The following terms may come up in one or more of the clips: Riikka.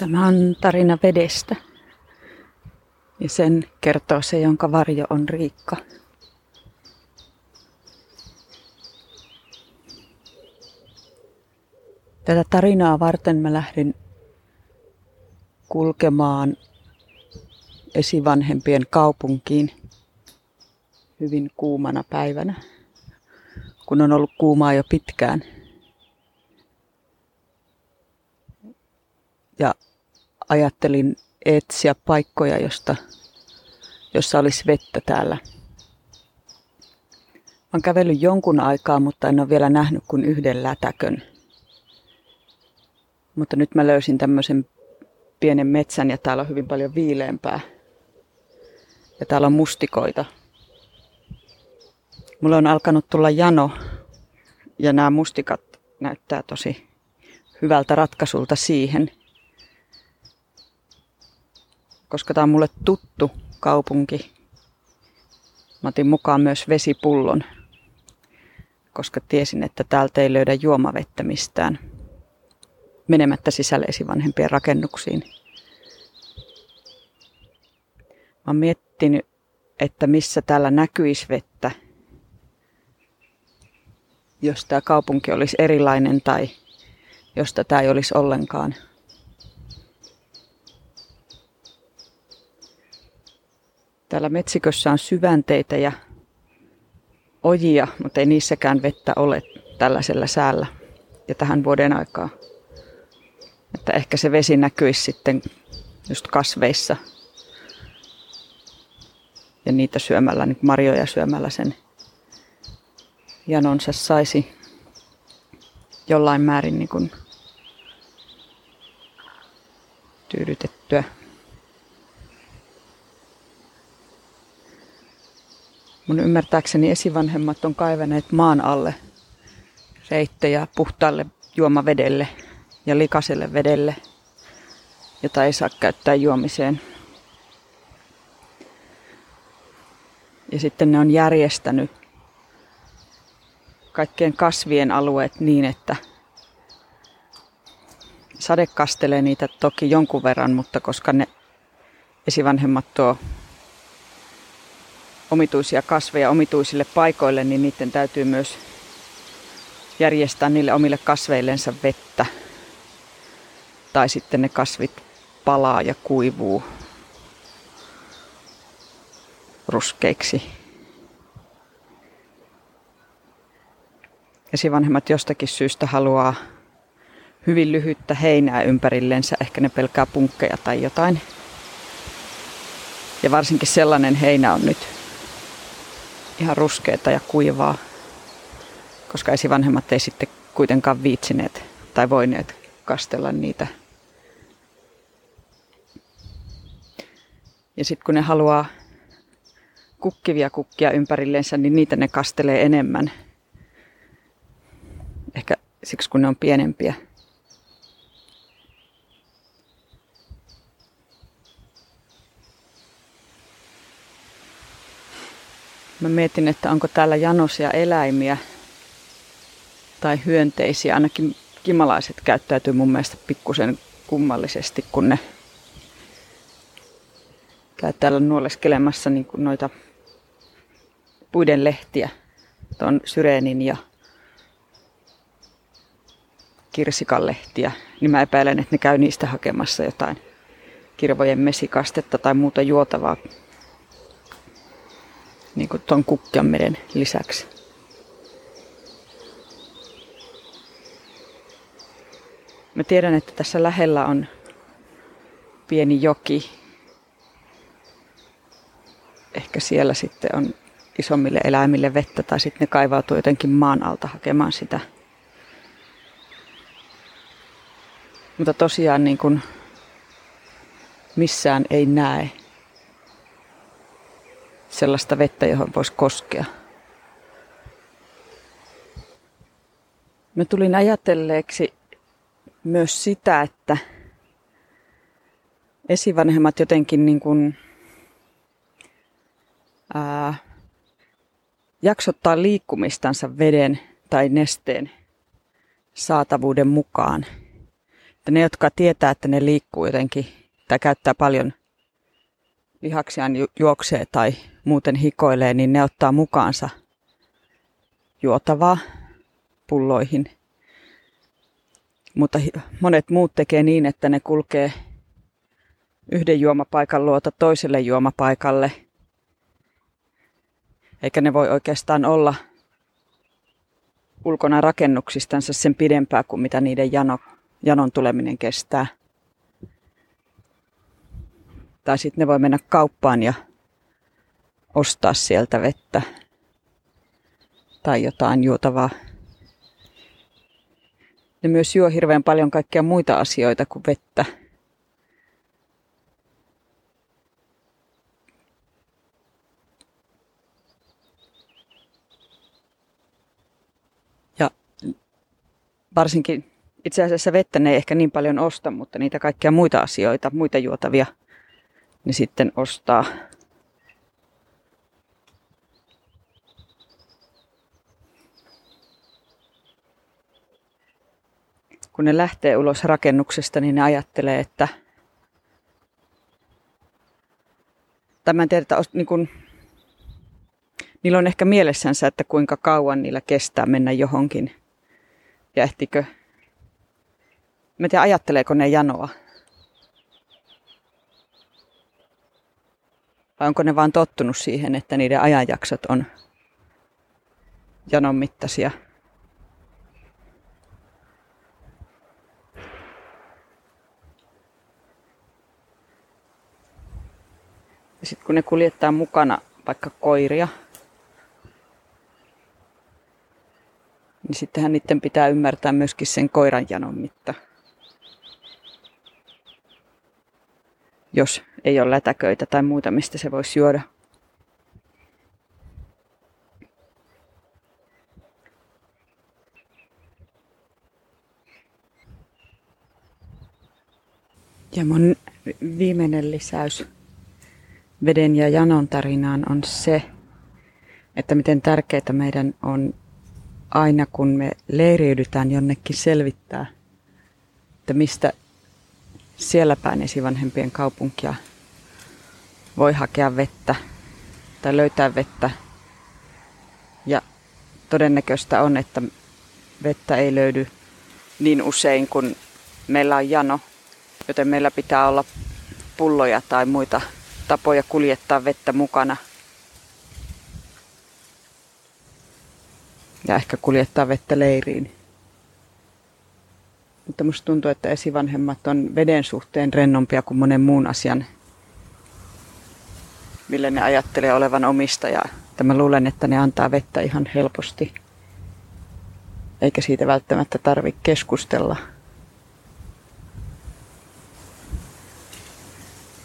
Tämä on tarina vedestä. Ja sen kertoo se, jonka varjo on Riikka. Tätä tarinaa varten mä lähdin kulkemaan esivanhempien kaupunkiin hyvin kuumana päivänä, kun on ollut kuumaa jo pitkään. Ja ajattelin etsiä paikkoja, jossa olisi vettä täällä. Olen kävellyt jonkun aikaa, mutta en ole vielä nähnyt kuin yhden lätäkön. Mutta nyt mä löysin tämmöisen pienen metsän ja täällä on hyvin paljon viileämpää. Ja täällä on mustikoita. Mulle on alkanut tulla jano ja nämä mustikat näyttää tosi hyvältä ratkaisulta siihen. Koska tämä on mulle tuttu kaupunki, mä otin mukaan myös vesipullon, koska tiesin, että täältä ei löydä juomavettä mistään, menemättä sisälle esivanhempien rakennuksiin. Mä oon miettinyt, että missä täällä näkyisi vettä, jos tämä kaupunki olisi erilainen tai jos tätä ei olisi ollenkaan. Täällä metsikössä on syvänteitä ja ojia, mutta ei niissäkään vettä ole tällaisella säällä ja tähän vuoden aikaa. Että ehkä se vesi näkyisi sitten just kasveissa ja niitä syömällä, niin marjoja syömällä sen janonsa saisi jollain määrin niin kuin tyydytettyä. Mun ymmärtääkseni esivanhemmat on kaivaneet maan alle reittejä puhtaalle juomavedelle ja likaiselle vedelle, jota ei saa käyttää juomiseen. Ja sitten ne on järjestänyt kaikkien kasvien alueet niin, että sade kastelee niitä toki jonkun verran, mutta koska ne esivanhemmat tuo omituisia kasveja omituisille paikoille, niin niiden täytyy myös järjestää niille omille kasveillensa vettä. Tai sitten ne kasvit palaa ja kuivuu ruskeiksi. Esivanhemmat jostakin syystä haluaa hyvin lyhyttä heinää ympärillensä. Ehkä ne pelkää punkkeja tai jotain. Ja varsinkin sellainen heinä on nyt ihan ruskeata ja kuivaa, koska esivanhemmat ei sitten kuitenkaan viitsineet tai voineet kastella niitä. Ja sitten kun ne haluaa kukkivia kukkia ympärillensä, niin niitä ne kastelee enemmän. Ehkä siksi kun ne on pienempiä. Mä mietin, että onko täällä janosia eläimiä tai hyönteisiä. Ainakin kimalaiset käyttäytyy mun mielestä pikkusen kummallisesti, kun ne käy täällä nuoleskelemassa niin kuin noita puiden lehtiä. Tuon syreenin ja kirsikan lehtiä. Niin mä epäilen, että ne käy niistä hakemassa jotain kirvojen mesikastetta tai muuta juotavaa. Niin kuin tuon kukkianmeden lisäksi. Mä tiedän, että tässä lähellä on pieni joki. Ehkä siellä sitten on isommille eläimille vettä tai sitten ne kaivautuu jotenkin maan alta hakemaan sitä. Mutta tosiaan niin kuin missään ei näe sellaista vettä, johon voisi koskea. Mä tulin ajatelleeksi myös sitä, että esivanhemmat jotenkin niin kuin, jaksottaa liikkumistansa veden tai nesteen saatavuuden mukaan. Että ne, jotka tietää, että ne liikkuu jotenkin tai käyttää paljon lihaksiaan, juoksee tai muuten hikoilee, niin ne ottaa mukaansa juotavaa pulloihin. Mutta monet muut tekee niin, että ne kulkee yhden juomapaikan luota toiselle juomapaikalle. Eikä ne voi oikeastaan olla ulkona rakennuksistansa sen pidempää kuin mitä niiden janon tuleminen kestää. Tai sitten ne voi mennä kauppaan ja ostaa sieltä vettä tai jotain juotavaa. Ne myös juo hirveän paljon kaikkia muita asioita kuin vettä. Ja varsinkin itse asiassa vettä ne ei ehkä niin paljon osta, mutta niitä kaikkia muita asioita, muita juotavia, ne sitten ostaa. Kun ne lähtee ulos rakennuksesta, niin ne ajattelee, että tämän tiedetään, niin kun niillä on ehkä mielessänsä, että kuinka kauan niillä kestää mennä johonkin. Ja ehtikö, mä tiedän, ajatteleeko ne janoa? Vai onko ne vaan tottunut siihen, että niiden ajanjaksot on janon mittaisia? Ja sitten kun ne kuljettaa mukana vaikka koiria, niin sittenhän niiden pitää ymmärtää myöskin sen koiran janon mitta. Jos ei ole lätäköitä tai muuta, mistä se voisi juoda. Ja mun viimeinen lisäys veden ja janon tarinaan on se, että miten tärkeää meidän on aina, kun me leiriydytään jonnekin, selvittää, että mistä siellä päin esivanhempien kaupunkia voi hakea vettä tai löytää vettä. Ja todennäköistä on, että vettä ei löydy niin usein kuin meillä on jano, joten meillä pitää olla pulloja tai muita tapoja kuljettaa vettä mukana. Ja ehkä kuljettaa vettä leiriin. Mutta musta tuntuu, että esivanhemmat on veden suhteen rennompia kuin monen muun asian, millä ne ajattelee olevan omistajaa. Mä luulen, että ne antaa vettä ihan helposti. Eikä siitä välttämättä tarvitse keskustella.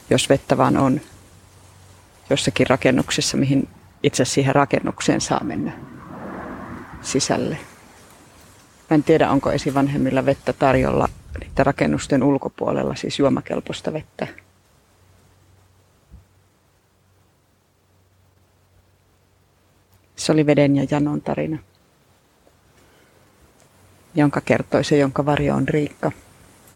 Jos vettä vaan on jossakin rakennuksessa, mihin itse siihen rakennukseen saa mennä sisälle. Mä en tiedä, onko esivanhemmilla vettä tarjolla niiden rakennusten ulkopuolella, siis juomakelpoista vettä. Se oli veden ja janon tarina, jonka kertoi se, jonka varjo on Riikka.